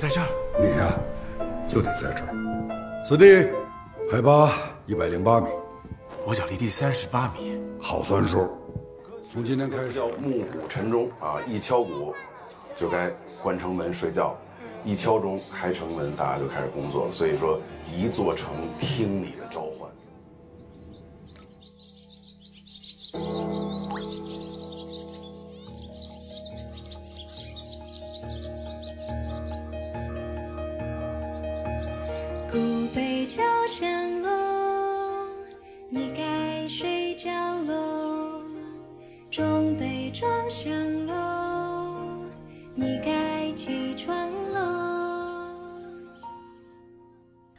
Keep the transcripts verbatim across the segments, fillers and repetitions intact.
在这儿？你呀、啊，就得在这儿。此地海拔一百零八米，我脚离地三十八米。好算数。从今天开始叫暮鼓晨钟啊，一敲鼓就该关城门睡觉，一敲钟开城门，大家就开始工作了。所以说，一座城听你的召唤。 古北朝山楼，你该睡觉喽。中北庄上楼，你该起床喽。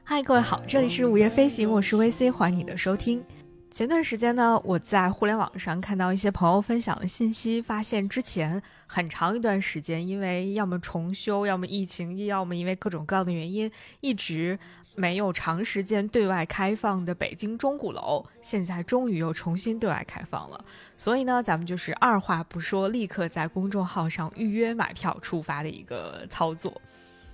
嗨，各位好，这里是午夜飞行，我是 V C， 欢迎你的收听。 前段时间呢，我在互联网上看到一些朋友分享的信息，发现之前很长一段时间，因为要么重修，要么疫情，要么因为各种各样的原因，一直没有长时间对外开放的北京钟鼓楼，现在终于又重新对外开放了。所以呢，咱们就是二话不说，立刻在公众号上预约买票出发的一个操作。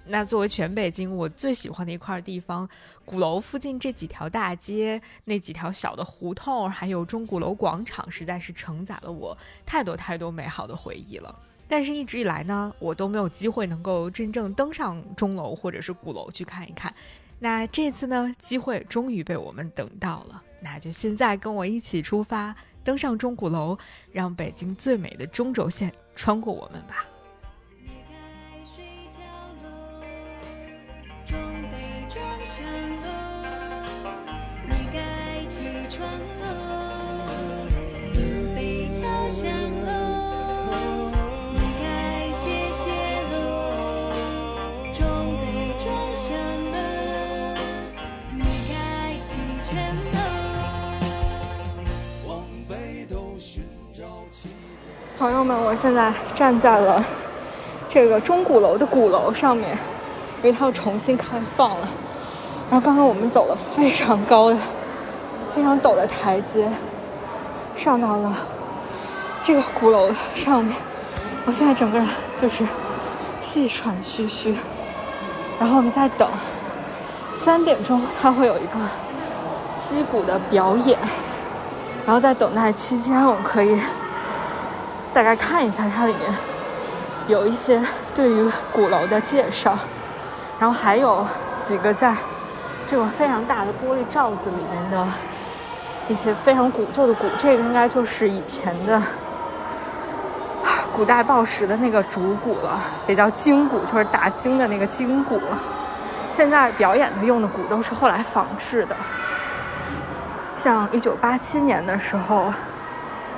那作为全北京我最喜欢的一块地方，鼓楼附近这几条大街、那几条小的胡同，还有钟鼓楼广场，实在是承载了我太多太多美好的回忆了。但是一直以来呢，我都没有机会能够真正登上钟楼或者是鼓楼去看一看。那这次呢，机会终于被我们等到了。那就现在跟我一起出发，登上钟鼓楼，让北京最美的中轴线穿过我们吧。 朋友们，我现在站在了这个钟鼓楼的鼓楼上面，因为它要重新开放了。然后刚刚我们走了非常高的、非常陡的台阶，上到了这个鼓楼上面。我现在整个人就是气喘吁吁。然后我们再等，三点钟它会有一个击鼓的表演。然后在等待期间，我们可以 大概看一下它里面有一些对于鼓楼的介绍，然后还有几个在这种非常大的玻璃罩子里面的一些非常古旧的鼓，这个应该就是以前的古代报时的那个竹鼓了，也叫京鼓，就是打京的那个京鼓。现在表演的用的鼓都是后来仿制的，像一九八七年的时候。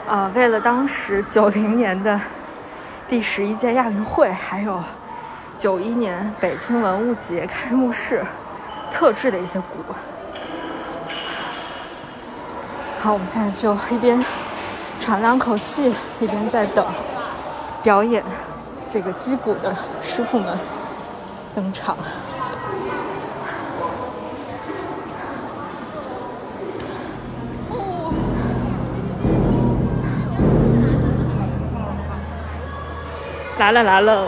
呃，为了当时九零年的第十一届亚运会，还有九一年北京文物节开幕式特制的一些鼓。好，我们现在就一边喘两口气，一边在等表演这个击鼓的师傅们登场。来了来了！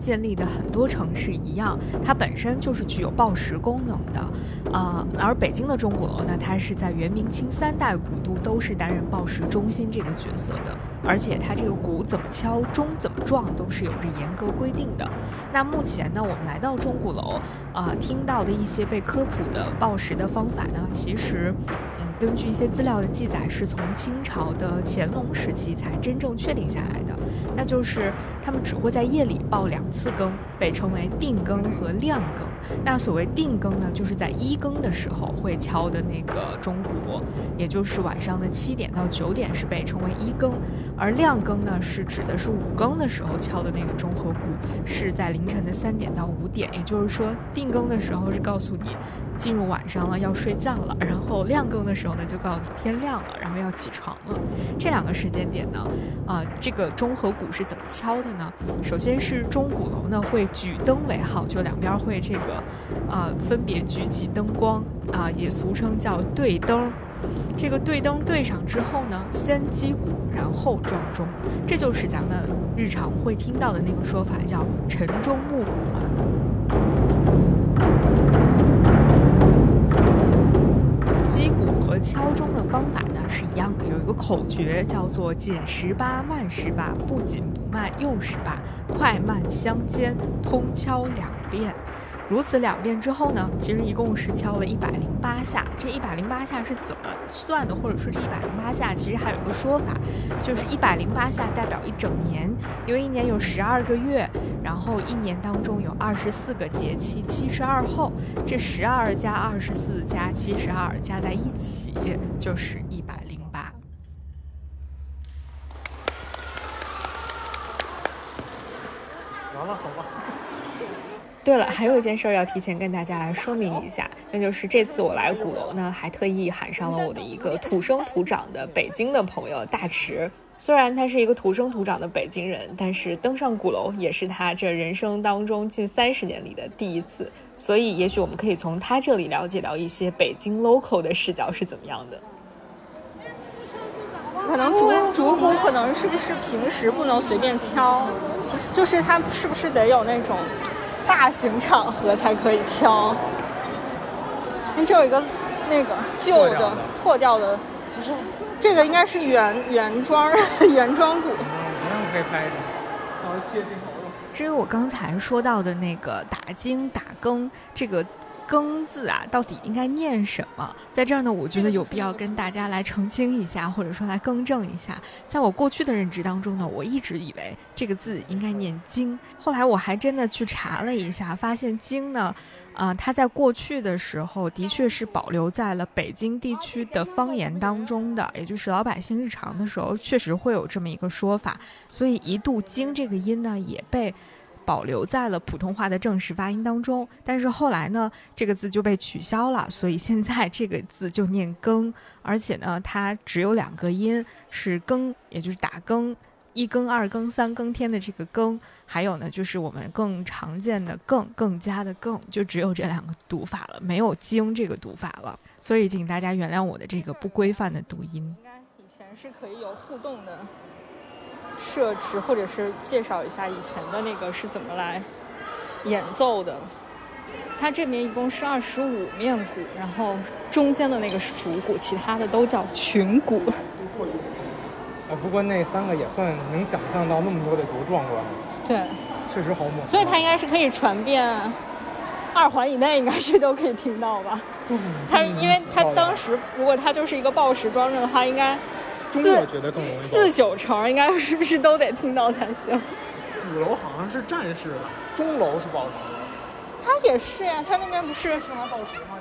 建立的很多城市一样，它本身就是具有报时功能的，啊、呃，而北京的钟鼓楼呢，它是在元明清三代古都都是担任报时中心这个角色的，而且它这个鼓怎么敲、钟怎么撞都是有着严格规定的。那目前呢，我们来到钟鼓楼，啊、呃，听到的一些被科普的报时的方法呢，其实，嗯。根据一些资料的记载，是从清朝的乾隆时期才真正确定下来的，那就是他们只会在夜里报两次更，被称为定更和亮更。那所谓定更呢，就是在一更的时候会敲的那个钟鼓，也就是晚上的七点到九点是被称为一更，而亮更呢是指的是五更的时候敲的那个钟和鼓，是在凌晨的三点到五点。也就是说，定更的时候是告诉你进入晚上了，要睡觉了，然后亮更的时候呢就告诉你天亮了，然后要起床了。这两个时间点呢，啊、呃，这个钟和鼓是怎么敲的呢？首先是钟鼓楼呢会举灯为号，就两边会这个。啊、呃，分别举起灯光啊、呃，也俗称叫对灯。这个对灯对上之后呢，先击鼓，然后撞钟，这就是咱们日常会听到的那个说法，叫晨钟暮鼓嘛。击鼓和敲钟的方法呢是一样的，有一个口诀叫做紧十八，慢十八，不紧不慢又十八，快慢相间，通敲两遍。如此两遍之后呢，其实一共是敲了一百零八下。这一百零八下是怎么算的？或者说这一百零八下其实还有一个说法，就是一百零八下代表一整年，因为一年有十二个月，然后一年当中有二十四个节气，七十二候，这十二加二十四加七十二加在一起就是一百零八。完了，好吧。对了，还有一件事要提前跟大家来说明一下，那就是这次我来鼓楼呢，还特意喊上了我的一个土生土长的北京的朋友大池。虽然他是一个土生土长的北京人，但是登上鼓楼也是他这人生当中近三十年里的第一次，所以也许我们可以从他这里了解到一些北京 local 的视角是怎么样的。可能竹竹鼓可能是不是平时不能随便敲，就是他是不是得有那种大型场合才可以敲。那这有一个那个旧的破掉的，不是这个应该是原原装原装鼓。嗯，可以拍着，然后切镜头了。至于我刚才说到的那个打更打更这个。更字啊，到底应该念什么？在这儿呢，我觉得有必要跟大家来澄清一下，或者说来更正一下。在我过去的认知当中呢，我一直以为这个字应该念经，后来我还真的去查了一下，发现经呢啊、呃，它在过去的时候的确是保留在了北京地区的方言当中的，也就是老百姓日常的时候确实会有这么一个说法，所以一度经这个音呢也被保留在了普通话的正式发音当中，但是后来呢，这个字就被取消了，所以现在这个字就念更，而且呢，它只有两个音，是更，也就是打更，一更、二更、三更天的这个更，还有呢，就是我们更常见的更，更加的更，就只有这两个读法了，没有经这个读法了，所以请大家原谅我的这个不规范的读音。应该以前是可以有互动的。设置或者是介绍一下以前的那个是怎么来演奏的。它这边一共是二十五面鼓，然后中间的那个是主鼓，其他的都叫群鼓。不过那三个也算能想象到那么多得多壮观。对，确实好猛。所以它应该是可以传遍二环以内，应该是都可以听到吧？嗯。它因为它当时如果它就是一个报时装置的话，应该。中国觉得更容易四九城应该是不是都得听到才行。鼓楼好像是战士吧，钟楼是宝石，它也是呀、啊，它那边不是什么宝石吗？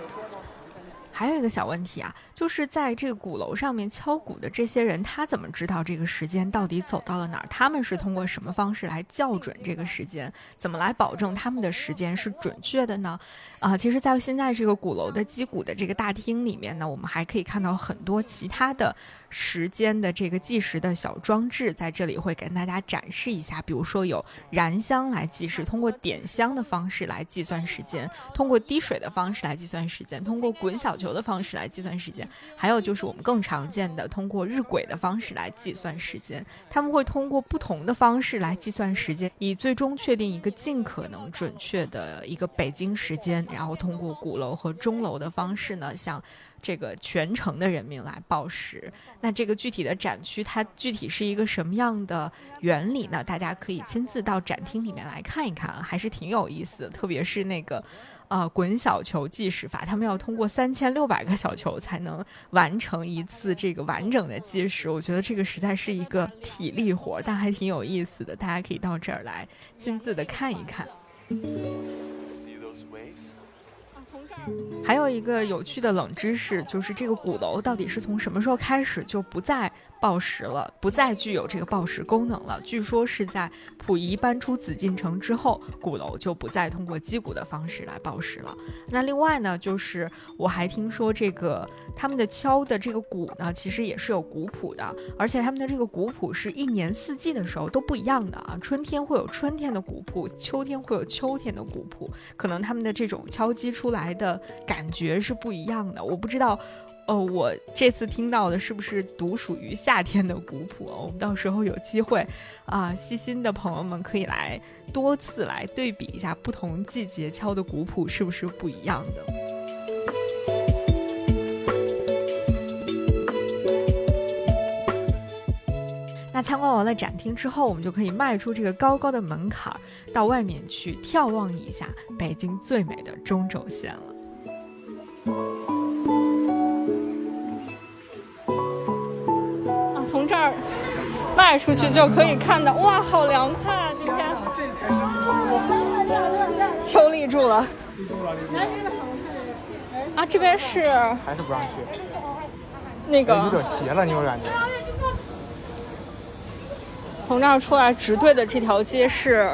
还有一个小问题啊，就是在这个鼓楼上面敲鼓的这些人，他怎么知道这个时间到底走到了哪儿？他们是通过什么方式来校准这个时间？怎么来保证他们的时间是准确的呢？啊、呃，其实，在现在这个鼓楼的击鼓的这个大厅里面呢，我们还可以看到很多其他的时间的这个计时的小装置，在这里会给大家展示一下。比如说有燃香来计时，通过点香的方式来计算时间，通过滴水的方式来计算时间，通过滚小球的方式来计算时间，还有就是我们更常见的通过日晷的方式来计算时间。他们会通过不同的方式来计算时间，以最终确定一个尽可能准确的一个北京时间，然后通过鼓楼和钟楼的方式呢，向这个全城的人民来报时。那这个具体的展区它具体是一个什么样的原理呢？大家可以亲自到展厅里面来看一看，还是挺有意思的，特别是那个呃滚小球计时法，他们要通过三千六百个小球才能完成一次这个完整的计时。我觉得这个实在是一个体力活，但还挺有意思的，大家可以到这儿来亲自的看一看。还有一个有趣的冷知识，就是这个鼓楼到底是从什么时候开始就不再报时了，不再具有这个报时功能了。据说是在溥仪搬出紫禁城之后，鼓楼就不再通过击鼓的方式来报时了。那另外呢，就是我还听说这个他们的敲的这个鼓呢，其实也是有鼓谱的，而且他们的这个鼓谱是一年四季的时候都不一样的啊。春天会有春天的鼓谱，秋天会有秋天的鼓谱，可能他们的这种敲击出来的感觉是不一样的。我不知道哦，我这次听到的是不是独属于夏天的古谱、哦、我们到时候有机会啊、呃，细心的朋友们可以来多次来对比一下不同季节敲的古谱是不是不一样的。那参观完了展厅之后，我们就可以迈出这个高高的门槛，到外面去眺望一下北京最美的中轴线了。从这儿迈出去就可以看到，哇，好凉快啊！今天这才是秋立住了，立住了，立住了。啊，这边是还是不让去，那个有点斜了，你有感觉？从这儿出来直对的这条街是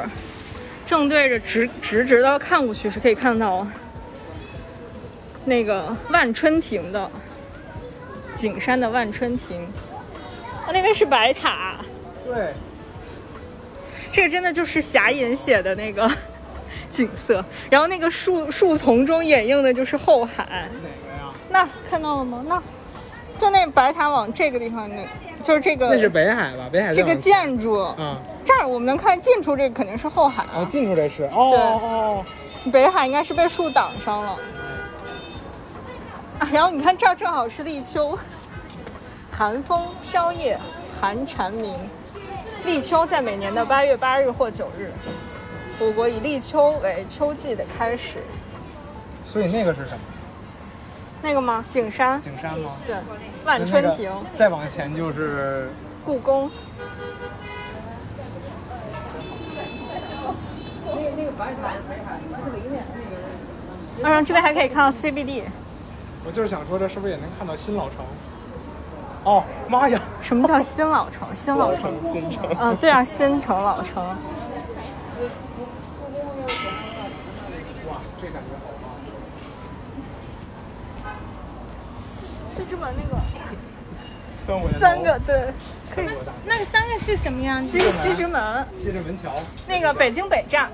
正对着直直直的看过去是可以看到那个万春亭的，景山的万春亭。哦、那边是白塔，对，这个真的就是霞隐写的那个景色，然后那个树树丛中掩映的就是后海。哪个呀？那儿看到了吗？那儿就那白塔往这个地方，那就是这个，那是北海吧？北海这个建筑啊、嗯，这儿我们能看近处，这个肯定是后海、啊。哦，近处这是哦哦哦，北海应该是被树挡上了。啊、然后你看这儿正好是立秋。寒风飘叶寒蝉鸣，立秋在每年的八月八日或九日，我国以立秋为秋季的开始。所以那个是什么？那个吗？景山。景山吗？对，万春亭、那个。再往前就是故宫。那个那个白塔白塔，那是一面那个。嗯，这边还可以看到 C B D。我就是想说，这是不是也能看到新老城？哦妈呀！什么叫新老城？新老城，新城。嗯，对啊，新城老城。哇，这感觉好棒！就这么那个。三个。三个对。可以。那个三个是什么呀？西西直门。西直门桥。那个北京北站。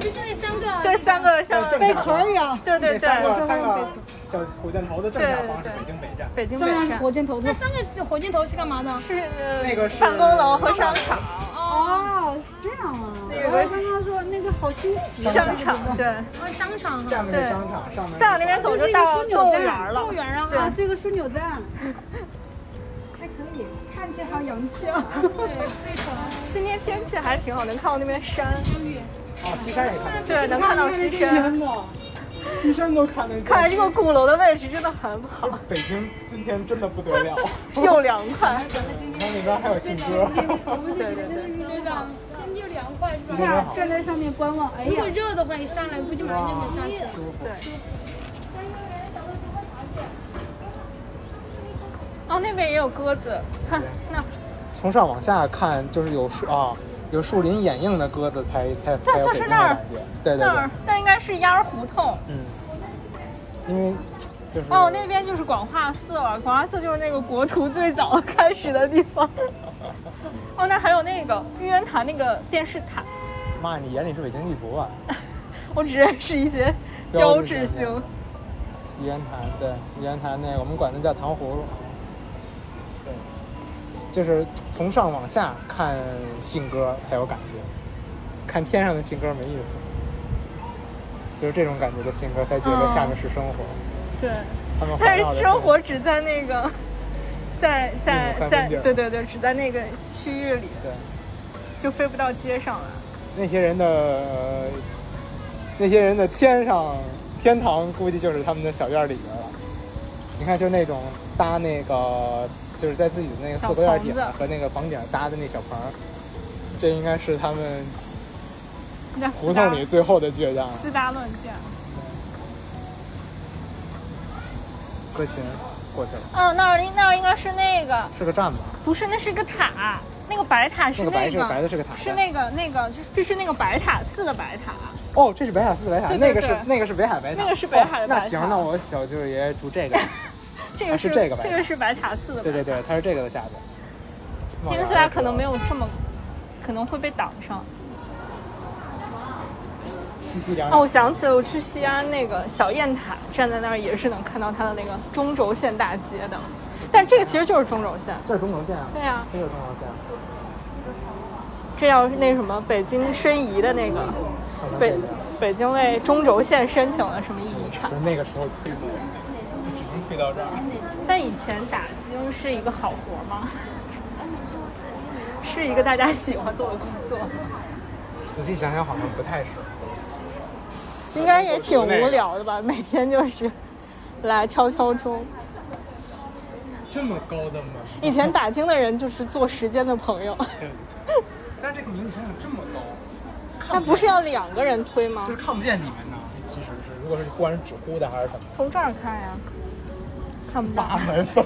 就是那三个。对，三个像北口一样。对对对。小火箭头的正下方是北京北站，北京北站火箭头。那三个火箭头是干嘛的？是那个是办公楼和商场。哦，是这样啊。有个刚刚说那个好新奇，商场对，商场下面是商场，上面再往那边走就到动物园了。动物园啊，对，是一个枢纽站，还可以，看起来好洋气啊。对，今天天气还挺好，能看到那边山。哦，西山也看。对，能看到西山。西山都看得见，看来这个鼓楼的位置真的很好。北京今天真的不得了，又凉快。它里边还有信鸽。对对对，知道，又凉快是吧？站在上面观望，哎呀，如果热的话一上来，估计马上就能下去了。对。哦，那边也有鸽子，看那。从上往下看，就是有树啊。有树林掩映的鸽子才才才有北京的感觉，对对对，那应该是鸭儿胡同，嗯，因为就是哦那边就是广化寺了，广化寺就是那个国图最早开始的地方。哦，那还有那个玉渊潭那个电视塔。妈，你眼里是北京地图啊？我只认识一些标志性。玉渊潭，对，玉渊潭那个我们管它叫糖葫芦。对。就是从上往下看信鸽才有感觉，看天上的信鸽没意思，就是这种感觉的信鸽才觉得下面是生活。嗯、对，他们但是生活只在那个，在在在，对对对，只在那个区域里，对，就飞不到街上了。那些人的、呃、那些人的天上天堂估计就是他们的小院里边了。你看，就那种搭那个，就是在自己的那个四合院顶和那个房顶搭的那小棚，这应该是他们胡同里最后的倔强。私搭乱架。对。歌琴过去了。嗯，那儿那儿应该是那个。是个站吧？不是，那是个塔。那个白塔是那个白这个白的是个塔，是那个那个这是那个白塔寺的白塔。哦，这是白塔寺的白塔，对对对，那个是那个是北海白塔，那个是北海的白塔。哦，那行，那我小舅爷爷住这个，这个 是,、啊、是这个白塔，这个是白塔寺的白塔。对对对，它是这个的下边。听起来可能没有这么，可能会被挡上。西西凉。哦，我想起了，我去西安那个小雁塔，站在那儿也是能看到它的那个中轴线大街的。但这个其实就是中轴线，这是中轴线啊，对啊，这就是中轴线。这要是那什么北京申遗的那个，北北京为中轴线申请了什么遗产？那个时候退步，就只能退到这儿。但以前打经是一个好活吗？是一个大家喜欢做的工作。仔细想想，好像不太是。应该也挺无聊的吧？每天就是来敲敲钟。这么高的吗？以前打经的人就是做时间的朋友。但这个名字想想这么高，那不是要两个人推吗？就是看不见里面呢，其实是如果是光是纸糊的还是什么？从这儿看呀，看不到。大门缝。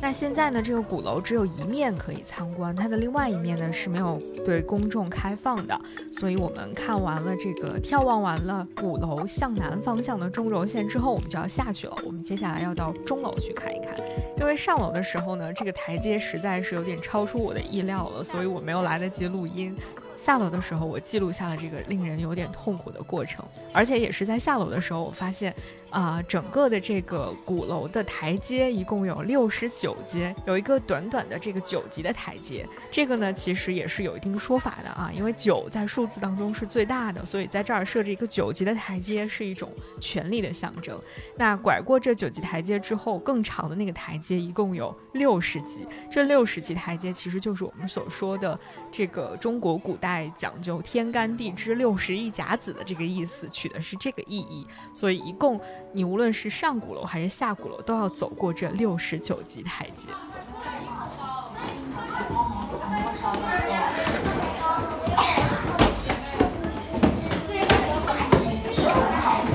那现在呢，这个鼓楼只有一面可以参观，它的另外一面呢是没有对公众开放的，所以我们看完了这个眺望完了鼓楼向南方向的中轴线之后，我们就要下去了。我们接下来要到钟楼去看一看，因为上楼的时候呢，这个台阶实在是有点超出我的意料了，所以我没有来得及录音。下楼的时候我记录下了这个令人有点痛苦的过程，而且也是在下楼的时候我发现啊、呃，整个的这个鼓楼的台阶一共有六十九阶，有一个短短的这个九级的台阶，这个呢其实也是有一定说法的啊，因为九在数字当中是最大的，所以在这儿设置一个九级的台阶是一种权力的象征。那拐过这九级台阶之后，更长的那个台阶一共有六十级，这六十级台阶其实就是我们所说的这个中国古代讲究天干地支六十亿甲子的这个意思，取的是这个意义，所以一共你无论是上鼓楼还是下鼓楼都要走过这六十九级台阶。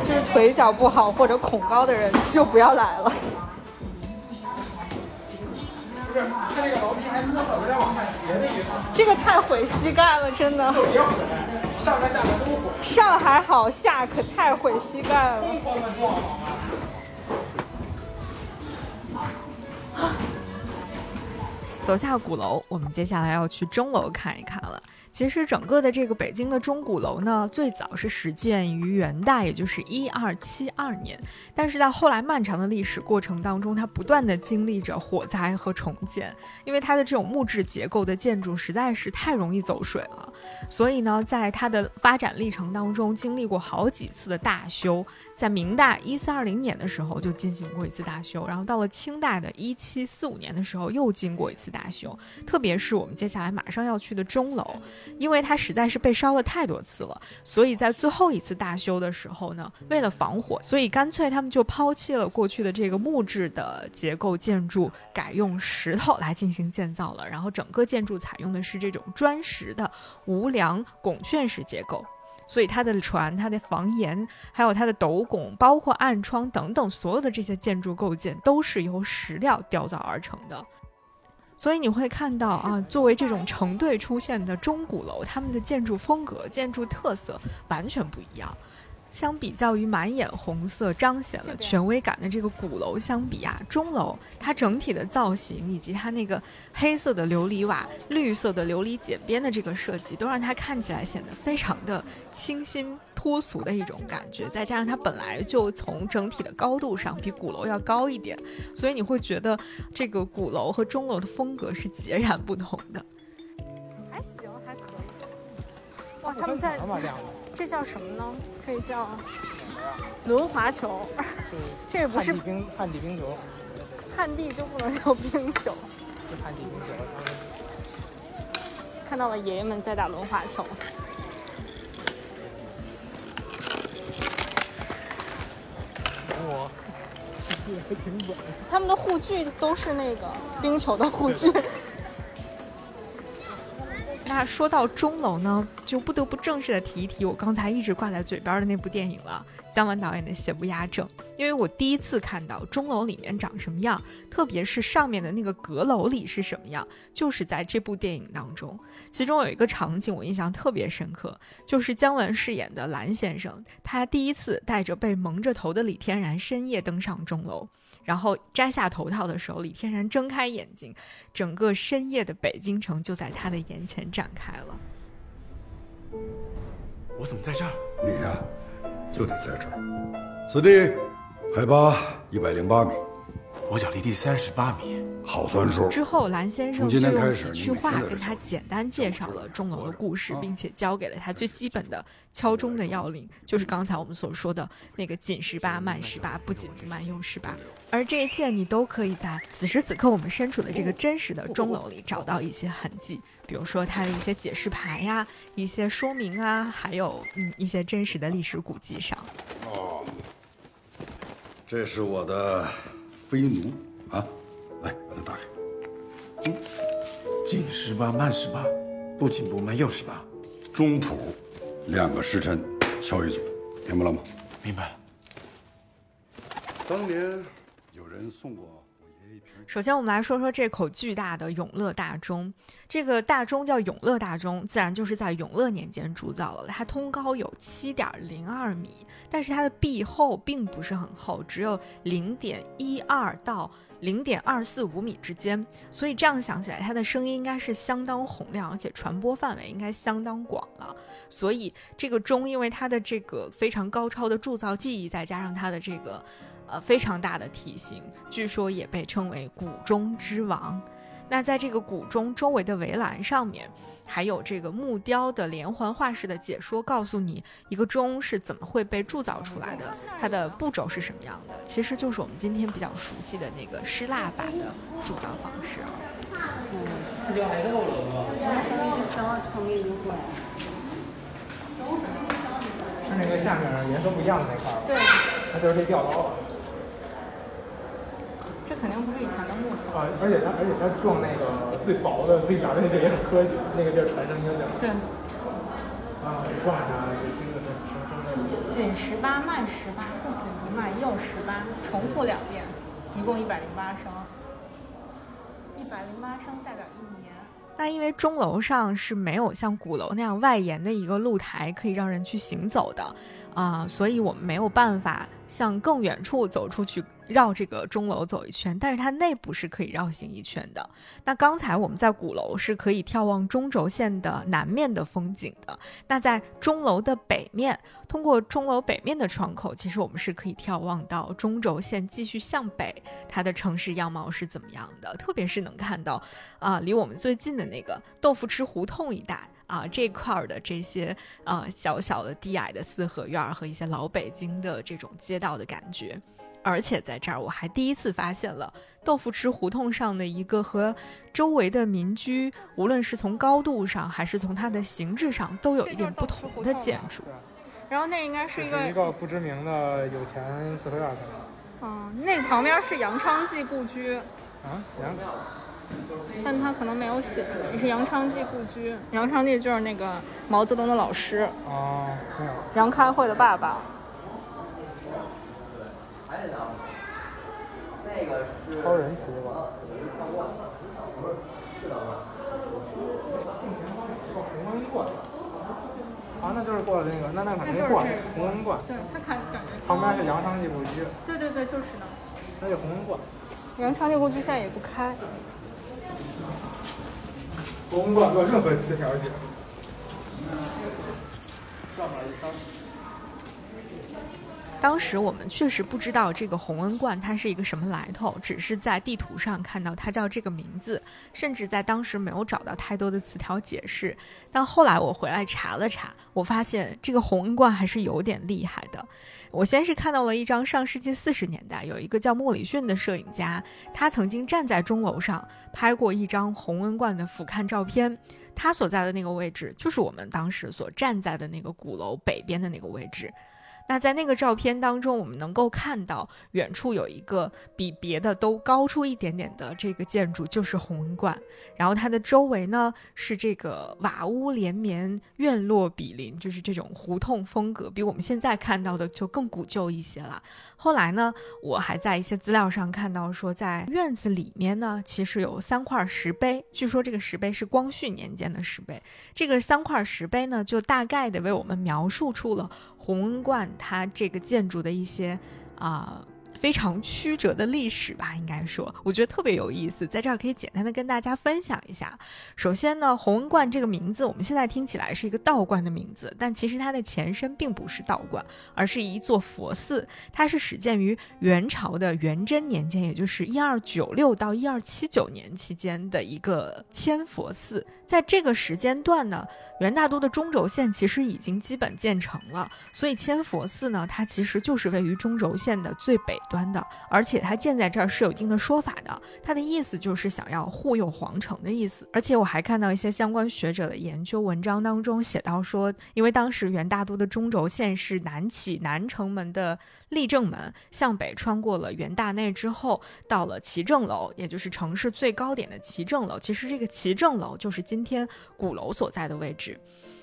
就是腿脚不好或者恐高的人就不要来了。不是，他这个楼梯还多少个在往下斜的一层，这个太毁膝盖了，真的。别毁，上和下都毁。上还好，下可太毁膝盖了。疯狂的撞，好吗？走下鼓楼，我们接下来要去钟楼看一看了。其实整个的这个北京的钟鼓楼呢，最早是始建于元代，也就是一二七二年，但是在后来漫长的历史过程当中，它不断的经历着火灾和重建，因为它的这种木质结构的建筑实在是太容易走水了，所以呢在它的发展历程当中经历过好几次的大修。在明代一四二零年的时候就进行过一次大修，然后到了清代的一七四五年的时候又经过一次大修，特别是我们接下来马上要去的钟楼，因为它实在是被烧了太多次了，所以在最后一次大修的时候呢，为了防火，所以干脆他们就抛弃了过去的这个木质的结构建筑，改用石头来进行建造了，然后整个建筑采用的是这种砖石的无梁拱券式结构，所以它的船、它的房檐还有它的斗拱，包括暗窗等等，所有的这些建筑构件都是由石料雕造而成的。所以你会看到啊，作为这种成对出现的钟鼓楼，它们的建筑风格、建筑特色完全不一样。相比较于满眼红色彰显了权威感的这个鼓楼相比啊，钟楼它整体的造型以及它那个黑色的琉璃瓦、绿色的琉璃剪边的这个设计，都让它看起来显得非常的清新脱俗的一种感觉。再加上它本来就从整体的高度上比鼓楼要高一点，所以你会觉得这个鼓楼和钟楼的风格是截然不同的。还行，还可以。哇，他们在。这叫什么呢？这叫轮滑球。这也不是旱地冰球。旱地就不能叫冰球。这旱地冰球，看到了爷爷们在打轮滑球。我挺稳。他们的护具都是那个冰球的护具。那说到钟楼呢，就不得不正式的提一提我刚才一直挂在嘴边的那部电影了，姜文导演的《邪不压正》。因为我第一次看到钟楼里面长什么样，特别是上面的那个阁楼里是什么样，就是在这部电影当中。其中有一个场景我印象特别深刻，就是姜文饰演的蓝先生，他第一次带着被蒙着头的李天然深夜登上钟楼，然后摘下头套的时候，李天然睁开眼睛，整个深夜的北京城就在他的眼前展开了。我怎么在这儿？你呀、啊，就得在这儿。此地海拔一百零八米，我脚离地三十八米，好算数。之后，蓝先生就用几句话跟他简单介绍了钟楼的故事，并且教给了他最基本的敲钟的要领，就是刚才我们所说的那个紧十八慢十八，不紧不慢用十八。而这一切你都可以在此时此刻我们身处的这个真实的钟楼里找到一些痕迹，比如说它的一些解释牌呀、啊、一些说明啊，还有嗯一些真实的历史古迹上。哦，这是我的飞奴啊，来把它打开。嗯，紧十八慢十八，不紧不慢又十八。钟谱，两个时辰敲一组，明白了吗？明白了。当年有人送过我爷爷一瓶。首先我们来说说这口巨大的永乐大钟。这个大钟叫永乐大钟，自然就是在永乐年间铸造了，它通高有 七点零二 米，但是它的壁厚并不是很厚，只有 零点一二 到 零点二四五 米之间，所以这样想起来它的声音应该是相当洪亮，而且传播范围应该相当广了。所以这个钟因为它的这个非常高超的铸造技艺，再加上它的这个呃，非常大的体型，据说也被称为古钟之王。那在这个古钟周围的围栏上面还有这个木雕的连环画式的解说，告诉你一个钟是怎么会被铸造出来的，它的步骤是什么样的，其实就是我们今天比较熟悉的那个失蜡法的铸造方式。嗯，两个是那个下面颜色不一样的那块儿，对，它就是被吊高了。这肯定不是以前的木头啊！而且它，而且它撞那个最薄的、最软的那个也很科学，那个地儿传声音响。对。啊，撞它就听着那声声。紧十八，慢十八，不紧不慢又十八，重复两遍，一共一百零八声。一百零八声代表一年。那因为钟楼上是没有像鼓楼那样外延的一个露台可以让人去行走的啊、呃，所以我们没有办法向更远处走出去绕这个钟楼走一圈，但是它内部是可以绕行一圈的。那刚才我们在鼓楼是可以眺望中轴线的南面的风景的，那在钟楼的北面，通过钟楼北面的窗口，其实我们是可以眺望到中轴线继续向北，它的城市样貌是怎么样的，特别是能看到啊、呃，离我们最近的那个豆腐池胡同一带啊，这块的这些啊、呃、小小的低矮的四合院和一些老北京的这种街道的感觉。而且在这儿我还第一次发现了豆腐池胡同上的一个和周围的民居，无论是从高度上还是从它的形制上都有一点不同的建筑。然后那应该是一个是一个不知名的有钱四合院可能。嗯，那个、旁边是杨昌济故居啊，杨但他可能没有写，也是杨昌济故居。杨昌济就是那个毛泽东的老师哦，没有杨开慧的爸爸。超人图吧？红恩观啊，那就是过了那个，那那肯定过了红恩观。对，他看感觉旁边是杨昌济故居。对对对，就是的。那就红恩观。杨昌济故居现在也不开。红恩观没有任何词条写。上面一张。当时我们确实不知道这个洪恩观它是一个什么来头，只是在地图上看到它叫这个名字，甚至在当时没有找到太多的词条解释。但后来我回来查了查，我发现这个洪恩观还是有点厉害的。我先是看到了一张上世纪四十年代有一个叫莫里逊的摄影家，他曾经站在钟楼上拍过一张洪恩观的俯瞰照片，他所在的那个位置就是我们当时所站在的那个鼓楼北边的那个位置。那在那个照片当中，我们能够看到远处有一个比别的都高出一点点的这个建筑，就是洪恩观，然后它的周围呢是这个瓦屋连绵，院落比邻，就是这种胡同风格，比我们现在看到的就更古旧一些了。后来呢，我还在一些资料上看到说，在院子里面呢其实有三块石碑，据说这个石碑是光绪年间的石碑。这个三块石碑呢就大概的为我们描述出了洪恩观它这个建筑的一些啊、呃、非常曲折的历史吧，应该说我觉得特别有意思，在这儿可以简单的跟大家分享一下。首先呢，洪恩观这个名字我们现在听起来是一个道观的名字，但其实它的前身并不是道观，而是一座佛寺。它是始建于元朝的元贞年间，也就是一二九六到一二七九年期间的一个千佛寺。在这个时间段呢，元大都的中轴线其实已经基本建成了，所以千佛寺呢它其实就是位于中轴线的最北端的，而且它建在这儿是有一定的说法的，它的意思就是想要护佑皇城的意思。而且我还看到一些相关学者的研究文章当中写到说，因为当时元大都的中轴线是南起南城门的立正门，向北穿过了元大内之后到了齐正楼，也就是城市最高点的齐正楼，其实这个齐正楼就是今今天鼓楼所在的位置。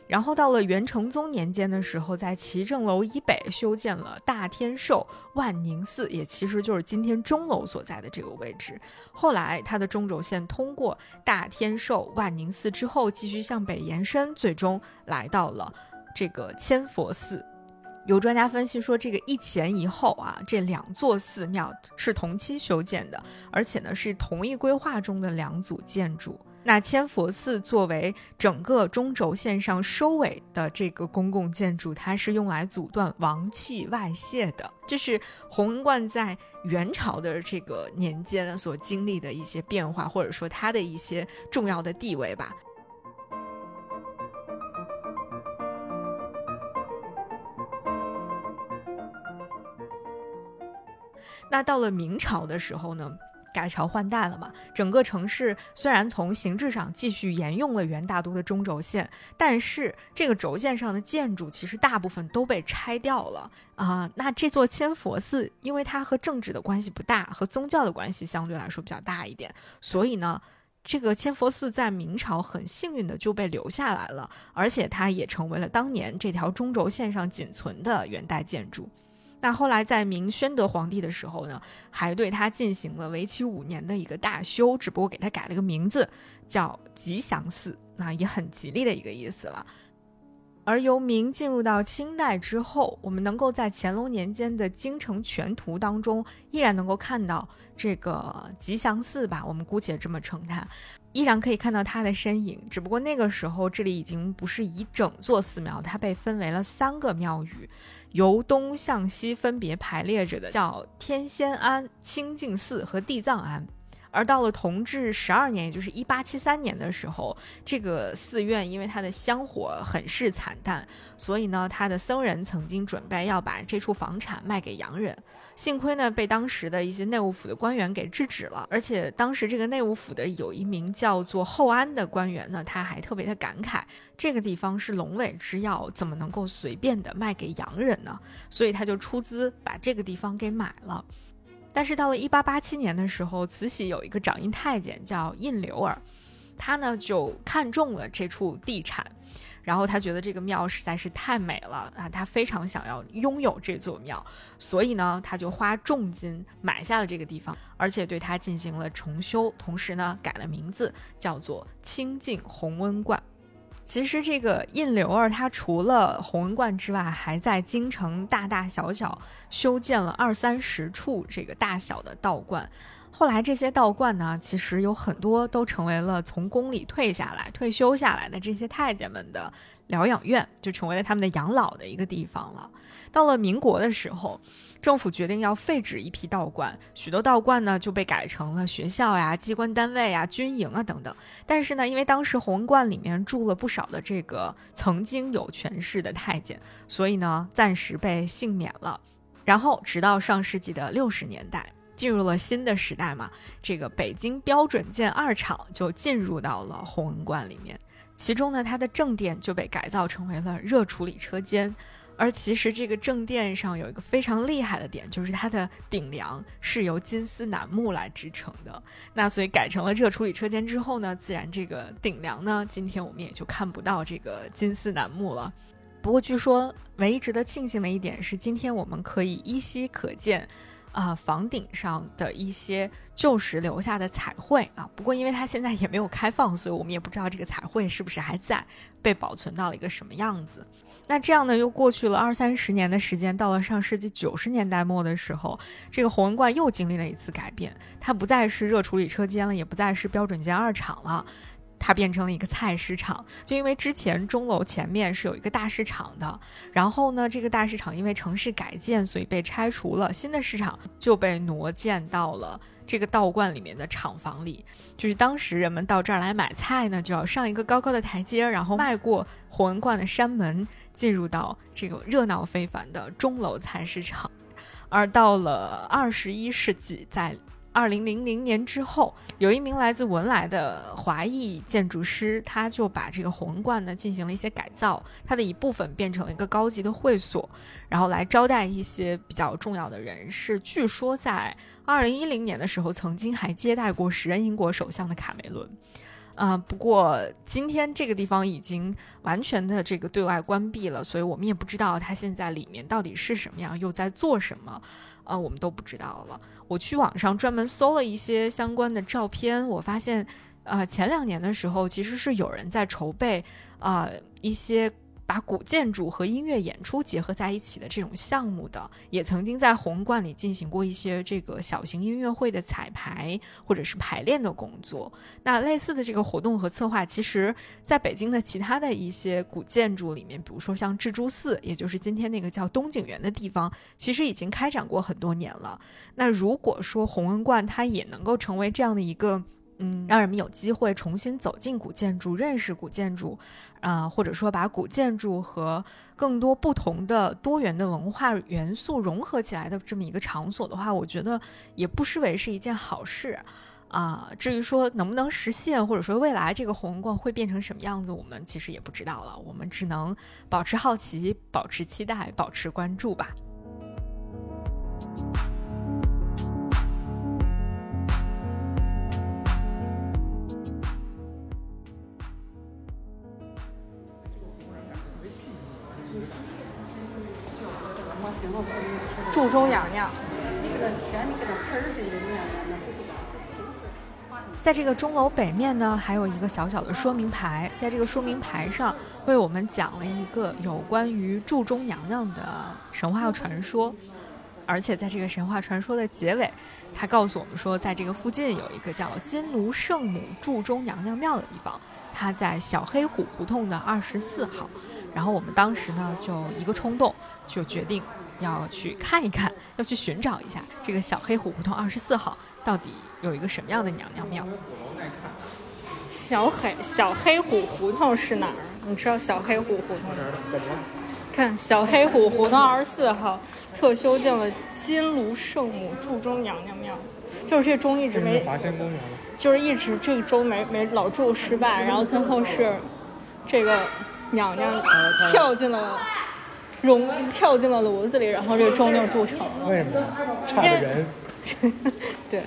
然后到了元成宗年间的时候，在齐正楼以北修建了大天寿万宁寺，也其实就是今天钟楼所在的这个位置。后来它的中轴线通过大天寿万宁寺之后继续向北延伸，最终来到了这个千佛寺。有专家分析说，这个一前一后啊，这两座寺庙是同期修建的，而且呢是同一规划中的两组建筑。那千佛寺作为整个中轴线上收尾的这个公共建筑，它是用来阻断王气外泄的。这是洪恩观在元朝的这个年间所经历的一些变化，或者说它的一些重要的地位吧。那到了明朝的时候呢，改朝换代了嘛，整个城市虽然从形制上继续沿用了元大都的中轴线，但是这个轴线上的建筑其实大部分都被拆掉了啊、呃。那这座千佛寺因为它和政治的关系不大，和宗教的关系相对来说比较大一点，所以呢这个千佛寺在明朝很幸运的就被留下来了，而且它也成为了当年这条中轴线上仅存的元代建筑。那后来在明宣德皇帝的时候呢，还对他进行了为期五年的一个大修，只不过给他改了个名字叫吉祥寺，那也很吉利的一个意思了。而由明进入到清代之后，我们能够在乾隆年间的京城全图当中依然能够看到这个吉祥寺吧，我们姑且这么称它，依然可以看到它的身影。只不过那个时候这里已经不是一整座寺庙，它被分为了三个庙宇，由东向西分别排列着的叫天仙庵、清净寺和地藏庵。而到了同治十二年，也就是一八七三年的时候，这个寺院因为它的香火很是惨淡，所以呢，它的僧人曾经准备要把这处房产卖给洋人，幸亏呢被当时的一些内务府的官员给制止了。而且当时这个内务府的有一名叫做后安的官员呢，他还特别的感慨，这个地方是龙尾之要，怎么能够随便的卖给洋人呢？所以他就出资把这个地方给买了。但是到了一八八七年的时候，慈禧有一个掌印太监叫胤刘儿，他呢就看中了这处地产，然后他觉得这个庙实在是太美了啊，他非常想要拥有这座庙，所以呢他就花重金买下了这个地方，而且对它进行了重修，同时呢改了名字叫做清净洪恩观。其实这个胤刘儿他除了洪恩观之外，还在京城大大小小修建了二三十处这个大小的道观。后来这些道观呢，其实有很多都成为了从宫里退下来退休下来的这些太监们的疗养院，就成为了他们的养老的一个地方了。到了民国的时候，政府决定要废止一批道观，许多道观呢就被改成了学校呀、机关单位呀、军营啊等等。但是呢，因为当时弘观里面住了不少的这个曾经有权势的太监，所以呢暂时被幸免了。然后直到上世纪的六十年代，进入了新的时代嘛，这个北京标准件二厂就进入到了弘文观里面。其中呢，它的正殿就被改造成为了热处理车间。而其实这个正殿上有一个非常厉害的点，就是它的顶梁是由金丝楠木来支撑的。那所以改成了热处理车间之后呢，自然这个顶梁呢，今天我们也就看不到这个金丝楠木了。不过据说唯一值得庆幸的一点是，今天我们可以依稀可见啊、呃，房顶上的一些旧时留下的彩绘啊，不过因为它现在也没有开放，所以我们也不知道这个彩绘是不是还在被保存到了一个什么样子。那这样呢，又过去了二三十年的时间，到了上世纪九十年代末的时候，这个弘文观又经历了一次改变，它不再是热处理车间了，也不再是标准间二厂了。它变成了一个菜市场，就因为之前钟楼前面是有一个大市场的，然后呢，这个大市场因为城市改建，所以被拆除了，新的市场就被挪建到了这个道观里面的厂房里。就是当时人们到这儿来买菜呢，就要上一个高高的台阶，然后迈过弘文观的山门，进入到这个热闹非凡的钟楼菜市场。而到了二十一世纪，在二零零零年之后，有一名来自文莱的华裔建筑师，他就把这个弘文观呢进行了一些改造，它的一部分变成了一个高级的会所，然后来招待一些比较重要的人士。据说在二零一零年的时候，曾经还接待过时任英国首相的卡梅伦。呃，不过今天这个地方已经完全的这个对外关闭了，所以我们也不知道它现在里面到底是什么样，又在做什么，呃，我们都不知道了。我去网上专门搜了一些相关的照片，我发现，呃，前两年的时候其实是有人在筹备，呃，一些把古建筑和音乐演出结合在一起的这种项目的，也曾经在弘文观里进行过一些这个小型音乐会的彩排或者是排练的工作。那类似的这个活动和策划，其实在北京的其他的一些古建筑里面，比如说像智珠寺，也就是今天那个叫东景园的地方，其实已经开展过很多年了。那如果说弘文观它也能够成为这样的一个嗯，让人们有机会重新走进古建筑，认识古建筑，啊、呃，或者说把古建筑和更多不同的多元的文化元素融合起来的这么一个场所的话，我觉得也不失为是一件好事。啊、呃，至于说能不能实现，或者说未来这个弘文观会变成什么样子，我们其实也不知道了。我们只能保持好奇，保持期待，保持关注吧。祝中娘娘在这个钟楼北面呢，还有一个小小的说明牌，在这个说明牌上为我们讲了一个有关于祝中娘娘的神话传说。而且在这个神话传说的结尾，他告诉我们说，在这个附近有一个叫金炉圣母祝中娘娘庙的地方，它在小黑虎胡同的二十四号。然后我们当时呢，就一个冲动，就决定要去看一看，要去寻找一下这个小黑虎胡同二十四号到底有一个什么样的娘娘庙。小黑小黑虎胡同是哪儿？你知道小黑虎胡同吗？看小黑虎胡同二十四号特修建了金炉圣母祝中娘娘庙，就是这钟一直没，就是一直这个钟没没老祝失败，然后最后是这个娘娘跳进了融跳进了炉子里，然后这钟就铸成了。为什么？差的人。对，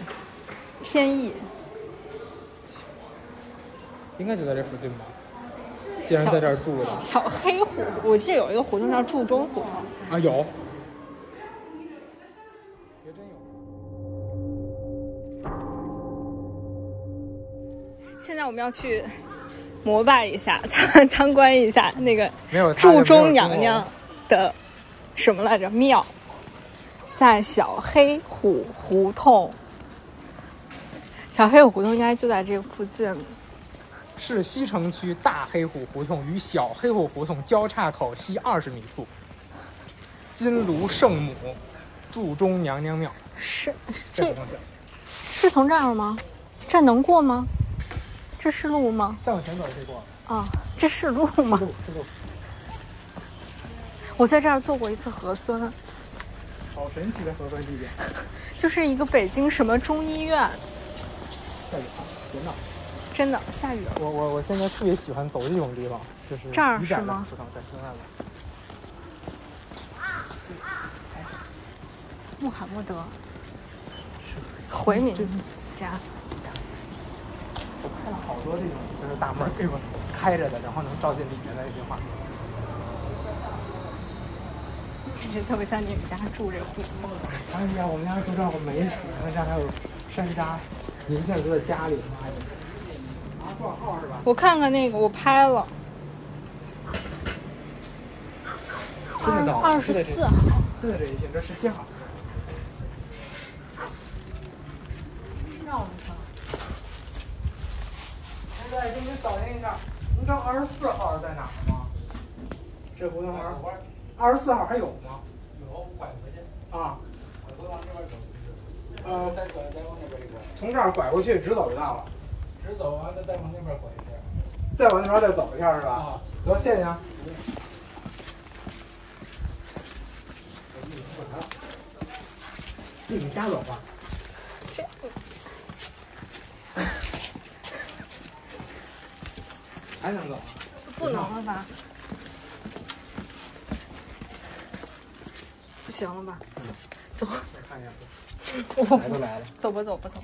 偏异。应该就在这附近吧。既然在这儿住了。小黑虎，我记得有一个胡同叫祝中胡同。啊，有。现在我们要去膜拜一下，参观一下那个祝中娘娘的什么来着庙，在小黑虎胡同小黑虎胡同应该就在这个附近，是西城区大黑虎胡同与小黑虎胡同交叉口西二十米处，金炉圣母祝中娘娘庙。是这是从这儿吗？这能过吗？这是路吗？再往前走就过了。哦，这是路吗？是路，是路。我在这儿做过一次核酸，好神奇的核酸地点，就是一个北京什么中医院。下雨了，别闹！真的下雨了。我我我现在特别喜欢走这种地方，就是这儿是吗？在室外了。穆罕默德，回民家。我看了好多这种，就是大门对吧，开着的，然后能照进里面的一句话。这特别像你们家住这胡同。哎呀，我们家住这儿我没死，我们家还有山楂。您现在都在家里吗？拿挂号是吧？我看看那个，我拍了。二二十四号。对对对，这十七号。让我们瞧。现在给你扫听一下，你知道二十四号在哪儿吗？这胡同门。二十四号还有吗？有，拐回去。啊。拐回往这边走。呃，再拐，再往那边一拐。从这儿拐过去，直走就到了。直走完了，再往那边拐一下。再往那边再走一下是吧？啊。得，谢谢啊。你们瞎走吧。这。还能走？不能了吧？不行了吧？嗯、走。看一下。来都来了，走吧走吧走，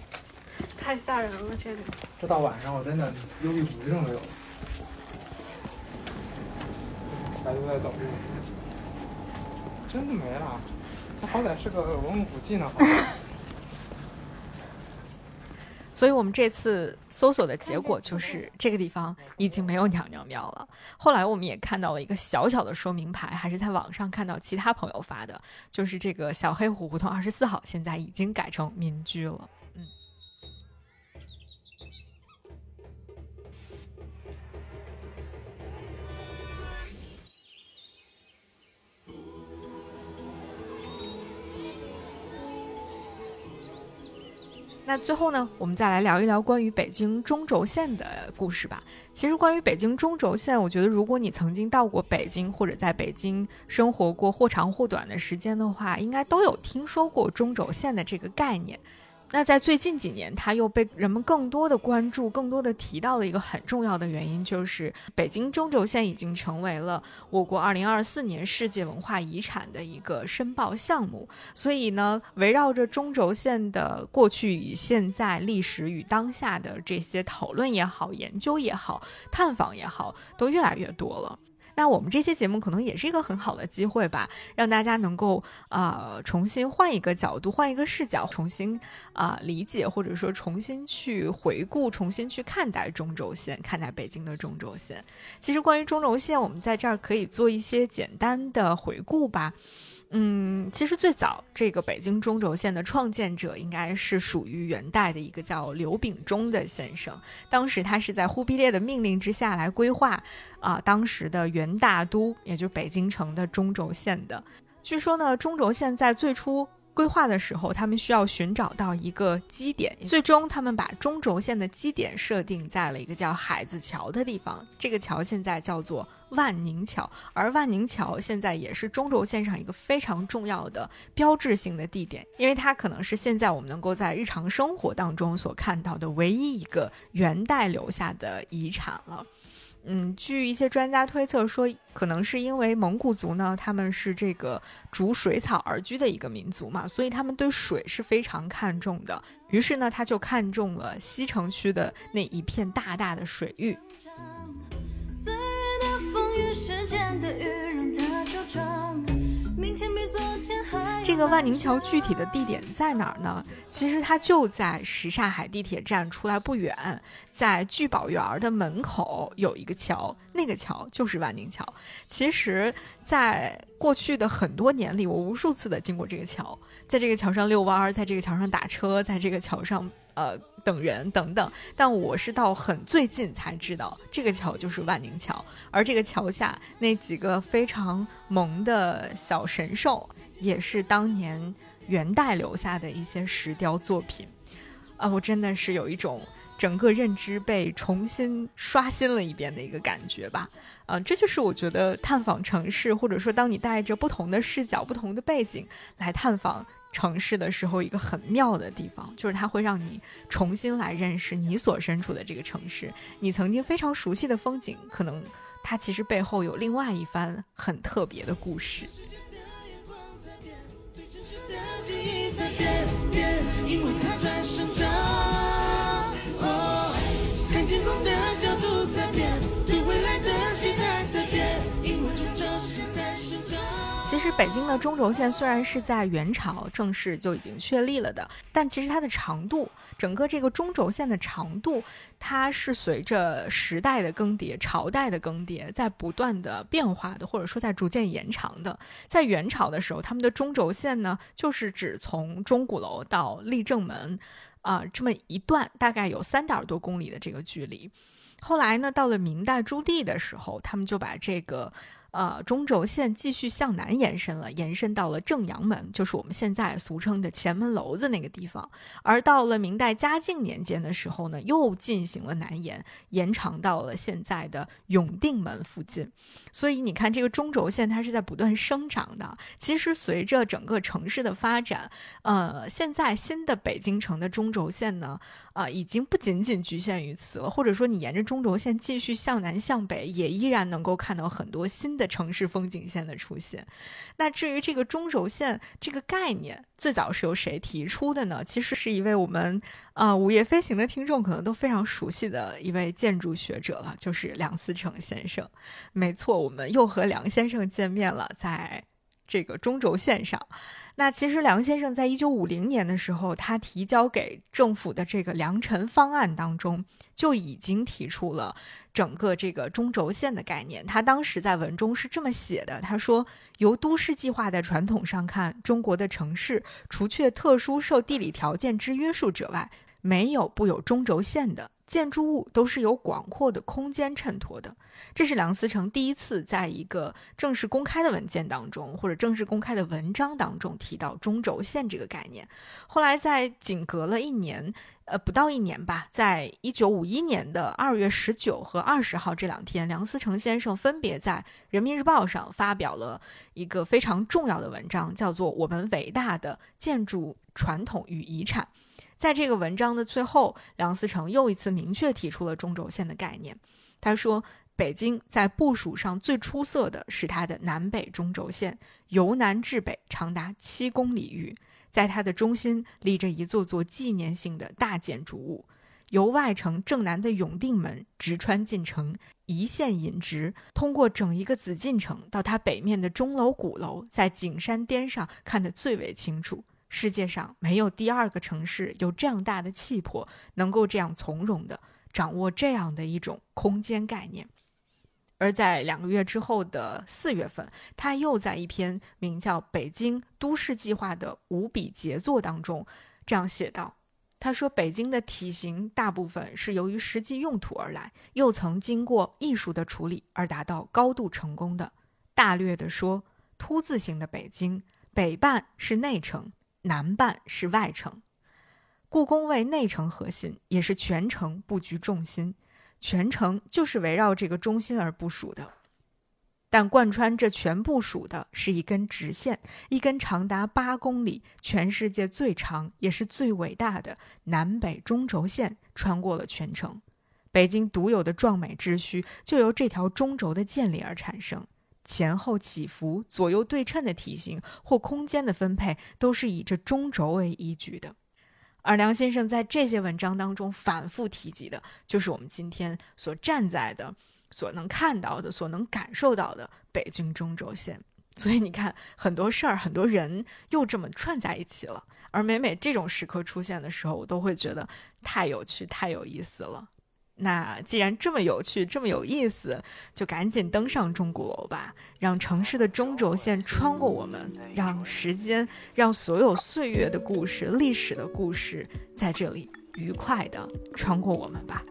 太吓人了这里。这到晚上我真的忧郁不症都有了。大家都在走这里，真的没了。这好歹是个文物古迹呢。所以我们这次搜索的结果就是这个地方已经没有娘娘庙了。后来我们也看到了一个小小的说明牌，还是在网上看到其他朋友发的，就是这个小黑虎胡同二十四号现在已经改成民居了。嗯，那最后呢，我们再来聊一聊关于北京中轴线的故事吧。其实关于北京中轴线，我觉得如果你曾经到过北京，或者在北京生活过或长或短的时间的话，应该都有听说过中轴线的这个概念。那在最近几年，它又被人们更多的关注，更多的提到的一个很重要的原因，就是北京中轴线已经成为了我国二零二四年世界文化遗产的一个申报项目。所以呢，围绕着中轴线的过去与现在、历史与当下的这些讨论也好、研究也好、探访也好，都越来越多了。那我们这期节目可能也是一个很好的机会吧，让大家能够呃重新换一个角度，换一个视角，重新啊、呃、理解，或者说重新去回顾，重新去看待中轴线，看待北京的中轴线。其实关于中轴线，我们在这儿可以做一些简单的回顾吧。嗯，其实最早这个北京中轴线的创建者应该是属于元代的一个叫刘秉忠的先生。当时他是在忽必烈的命令之下来规划啊、呃、当时的元大都，也就是北京城的中轴线的。据说呢，中轴线在最初规划的时候，他们需要寻找到一个基点，最终他们把中轴线的基点设定在了一个叫海子桥的地方。这个桥现在叫做万宁桥，而万宁桥现在也是中轴线上一个非常重要的标志性的地点，因为它可能是现在我们能够在日常生活当中所看到的唯一一个元代留下的遗产了。嗯，据一些专家推测说，可能是因为蒙古族呢，他们是这个逐水草而居的一个民族嘛，所以他们对水是非常看重的。于是呢，他就看中了西城区的那一片大大的水域。岁月的风雨，时间的雨。这个万宁桥具体的地点在哪儿呢？其实它就在什刹海地铁站出来不远，在聚宝园的门口有一个桥，那个桥就是万宁桥。其实在过去的很多年里，我无数次的经过这个桥，在这个桥上遛弯，在这个桥上打车，在这个桥上呃等人等等，但我是到很最近才知道这个桥就是万宁桥。而这个桥下那几个非常萌的小神兽也是当年元代留下的一些石雕作品啊、呃，我真的是有一种整个认知被重新刷新了一遍的一个感觉吧。啊、呃，这就是我觉得探访城市，或者说当你带着不同的视角不同的背景来探访城市的时候，一个很妙的地方就是它会让你重新来认识你所身处的这个城市，你曾经非常熟悉的风景，可能它其实背后有另外一番很特别的故事。其实北京的中轴线虽然是在元朝正式就已经确立了的，但其实它的长度，整个这个中轴线的长度，它是随着时代的更迭、朝代的更迭，在不断的变化的，或者说在逐渐延长的。在元朝的时候，他们的中轴线呢，就是指从钟鼓楼到立正门，啊、呃，这么一段大概有三点多公里的这个距离。后来呢，到了明代朱棣的时候，他们就把这个呃，中轴线继续向南延伸了，延伸到了正阳门，就是我们现在俗称的前门楼子那个地方。而到了明代嘉靖年间的时候呢，又进行了南延，延长到了现在的永定门附近。所以你看，这个中轴线它是在不断生长的。其实随着整个城市的发展，呃，现在新的北京城的中轴线呢，呃，已经不仅仅局限于此了。或者说，你沿着中轴线继续向南向北，也依然能够看到很多新的的城市风景线的出现。那至于这个中轴线这个概念最早是由谁提出的呢？其实是一位我们啊、呃、午夜飞行的听众可能都非常熟悉的一位建筑学者了，就是梁思成先生。没错，我们又和梁先生见面了，在这个中轴线上。那其实梁先生在一九五零年的时候，他提交给政府的这个梁陈方案当中就已经提出了整个这个中轴线的概念。他当时在文中是这么写的，他说，由都市计划的传统上看，中国的城市除却特殊受地理条件之约束者外，没有不有中轴线的，建筑物都是有广阔的空间衬托的。这是梁思成第一次在一个正式公开的文件当中，或者正式公开的文章当中提到中轴线这个概念。后来在仅隔了一年呃，不到一年吧，在一九五一年的二月十九和二十号这两天，梁思成先生分别在人民日报上发表了一个非常重要的文章，叫做《我们伟大的建筑传统与遗产》。在这个文章的最后，梁思成又一次明确提出了中轴线的概念。他说，北京在部署上最出色的是它的南北中轴线，由南至北长达七公里余，在它的中心立着一座座纪念性的大建筑物，由外城正南的永定门直穿进城，一线引直，通过整一个紫禁城到它北面的钟楼鼓楼，在景山巅上看得最为清楚。世界上没有第二个城市有这样大的气魄，能够这样从容地掌握这样的一种空间概念。而在两个月之后的四月份，他又在一篇名叫《北京都市计划的五笔杰作》当中这样写道，他说，北京的体型大部分是由于实际用途而来，又曾经过艺术的处理而达到高度成功的。大略地说，凸字形的北京，北半是内城，南半是外城，故宫为内城核心，也是全城布局重心，全城就是围绕这个中心而部署的。但贯穿这全部署的是一根直线，一根长达八公里，全世界最长也是最伟大的南北中轴线穿过了全城。北京独有的壮美秩序就由这条中轴的建立而产生。前后起伏、左右对称的体型或空间的分配都是以这中轴为依据的。而梁先生在这些文章当中反复提及的，就是我们今天所站在的、所能看到的、所能感受到的北京中轴线。所以你看，很多事儿、很多人又这么串在一起了。而每每这种时刻出现的时候，我都会觉得太有趣、太有意思了。那既然这么有趣，这么有意思，就赶紧登上钟鼓楼吧，让城市的中轴线穿过我们，让时间，让所有岁月的故事，历史的故事，在这里愉快地穿过我们吧。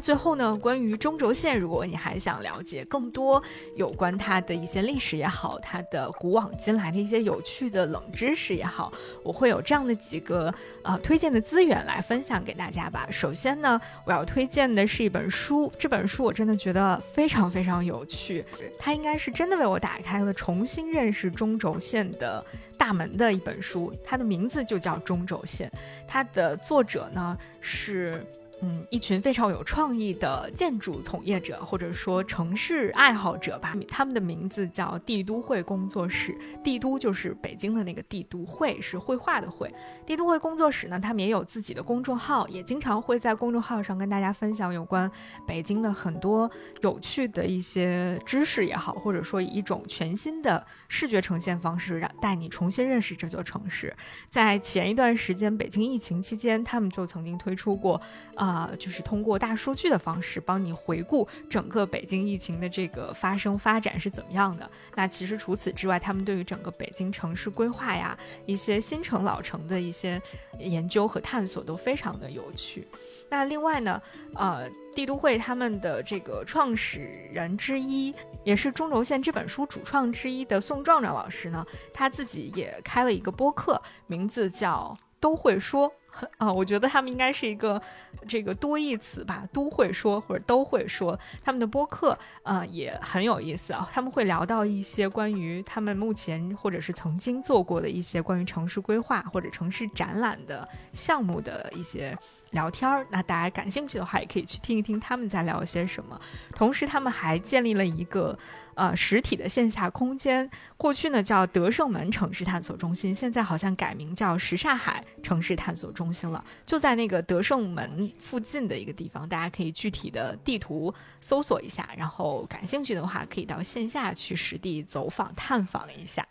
最后呢，关于中轴线，如果你还想了解更多有关它的一些历史也好，它的古往今来的一些有趣的冷知识也好，我会有这样的几个、呃、推荐的资源来分享给大家吧。首先呢，我要推荐的是一本书，这本书我真的觉得非常非常有趣，它应该是真的为我打开了重新认识中轴线的大门的一本书，它的名字就叫中轴线，它的作者呢是嗯，一群非常有创意的建筑从业者，或者说城市爱好者吧，他们的名字叫帝都绘工作室。帝都就是北京的那个帝都绘，是绘画的绘。帝都绘工作室呢，他们也有自己的公众号，也经常会在公众号上跟大家分享有关北京的很多有趣的一些知识也好，或者说以一种全新的视觉呈现方式带你重新认识这座城市。在前一段时间北京疫情期间，他们就曾经推出过呃呃，就是通过大数据的方式帮你回顾整个北京疫情的这个发生发展是怎么样的。那其实除此之外，他们对于整个北京城市规划呀，一些新城老城的一些研究和探索都非常的有趣。那另外呢，呃帝都绘他们的这个创始人之一，也是中轴线这本书主创之一的宋壮壮老师呢，他自己也开了一个播客，名字叫都会说啊、哦，我觉得他们应该是一个这个多义词吧，都会说或者都会说。他们的播客呃也很有意思啊，他们会聊到一些关于他们目前或者是曾经做过的一些关于城市规划或者城市展览的项目的一些聊天，那大家感兴趣的话也可以去听一听他们在聊些什么。同时他们还建立了一个呃实体的线下空间，过去呢叫德胜门城市探索中心，现在好像改名叫什刹海城市探索中心了，就在那个德胜门附近的一个地方，大家可以具体的地图搜索一下，然后感兴趣的话可以到线下去实地走访探访一下。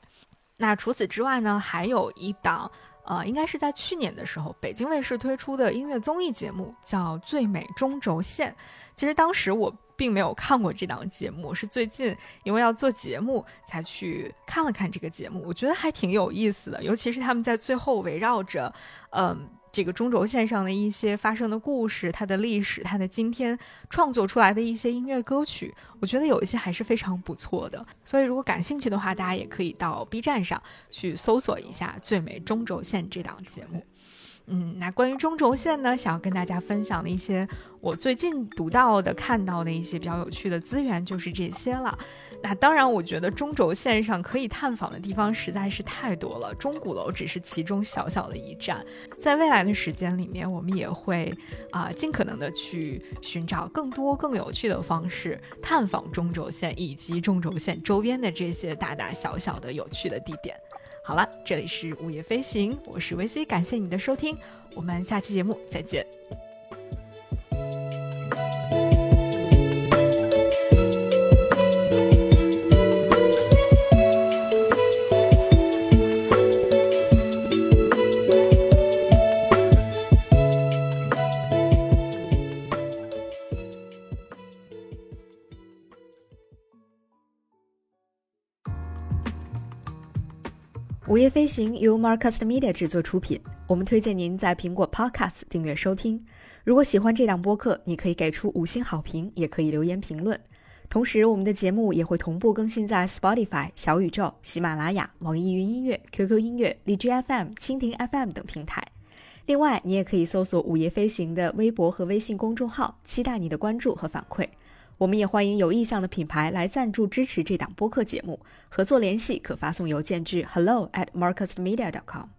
那除此之外呢，还有一档呃，应该是在去年的时候，北京卫视推出的音乐综艺节目叫《最美中轴线》。其实当时我并没有看过这档节目，是最近因为要做节目才去看了看这个节目，我觉得还挺有意思的，尤其是他们在最后围绕着嗯、呃这个中轴线上的一些发生的故事，它的历史，它的今天创作出来的一些音乐歌曲，我觉得有一些还是非常不错的。所以如果感兴趣的话，大家也可以到 B 站上去搜索一下最美中轴线这档节目。嗯，那关于中轴线呢，想要跟大家分享的一些我最近读到的看到的一些比较有趣的资源就是这些了。那当然我觉得中轴线上可以探访的地方实在是太多了，钟鼓楼只是其中小小的一站，在未来的时间里面我们也会、呃、尽可能的去寻找更多更有趣的方式探访中轴线以及中轴线周边的这些大大小小的有趣的地点。好了，这里是午夜飞行，我是 V C， 感谢你的收听，我们下期节目再见。午夜飞行由 Marcus Media 制作出品，我们推荐您在苹果 Podcast 订阅收听。如果喜欢这档播客，你可以给出五星好评，也可以留言评论。同时，我们的节目也会同步更新在 Spotify、小宇宙、喜马拉雅、网易云音乐、Q Q 音乐、荔枝 F M、蜻蜓 F M 等平台。另外，你也可以搜索午夜飞行的微博和微信公众号，期待你的关注和反馈。我们也欢迎有意向的品牌来赞助支持这档播客节目，合作联系可发送邮件至 hello at marcusmedia dot com。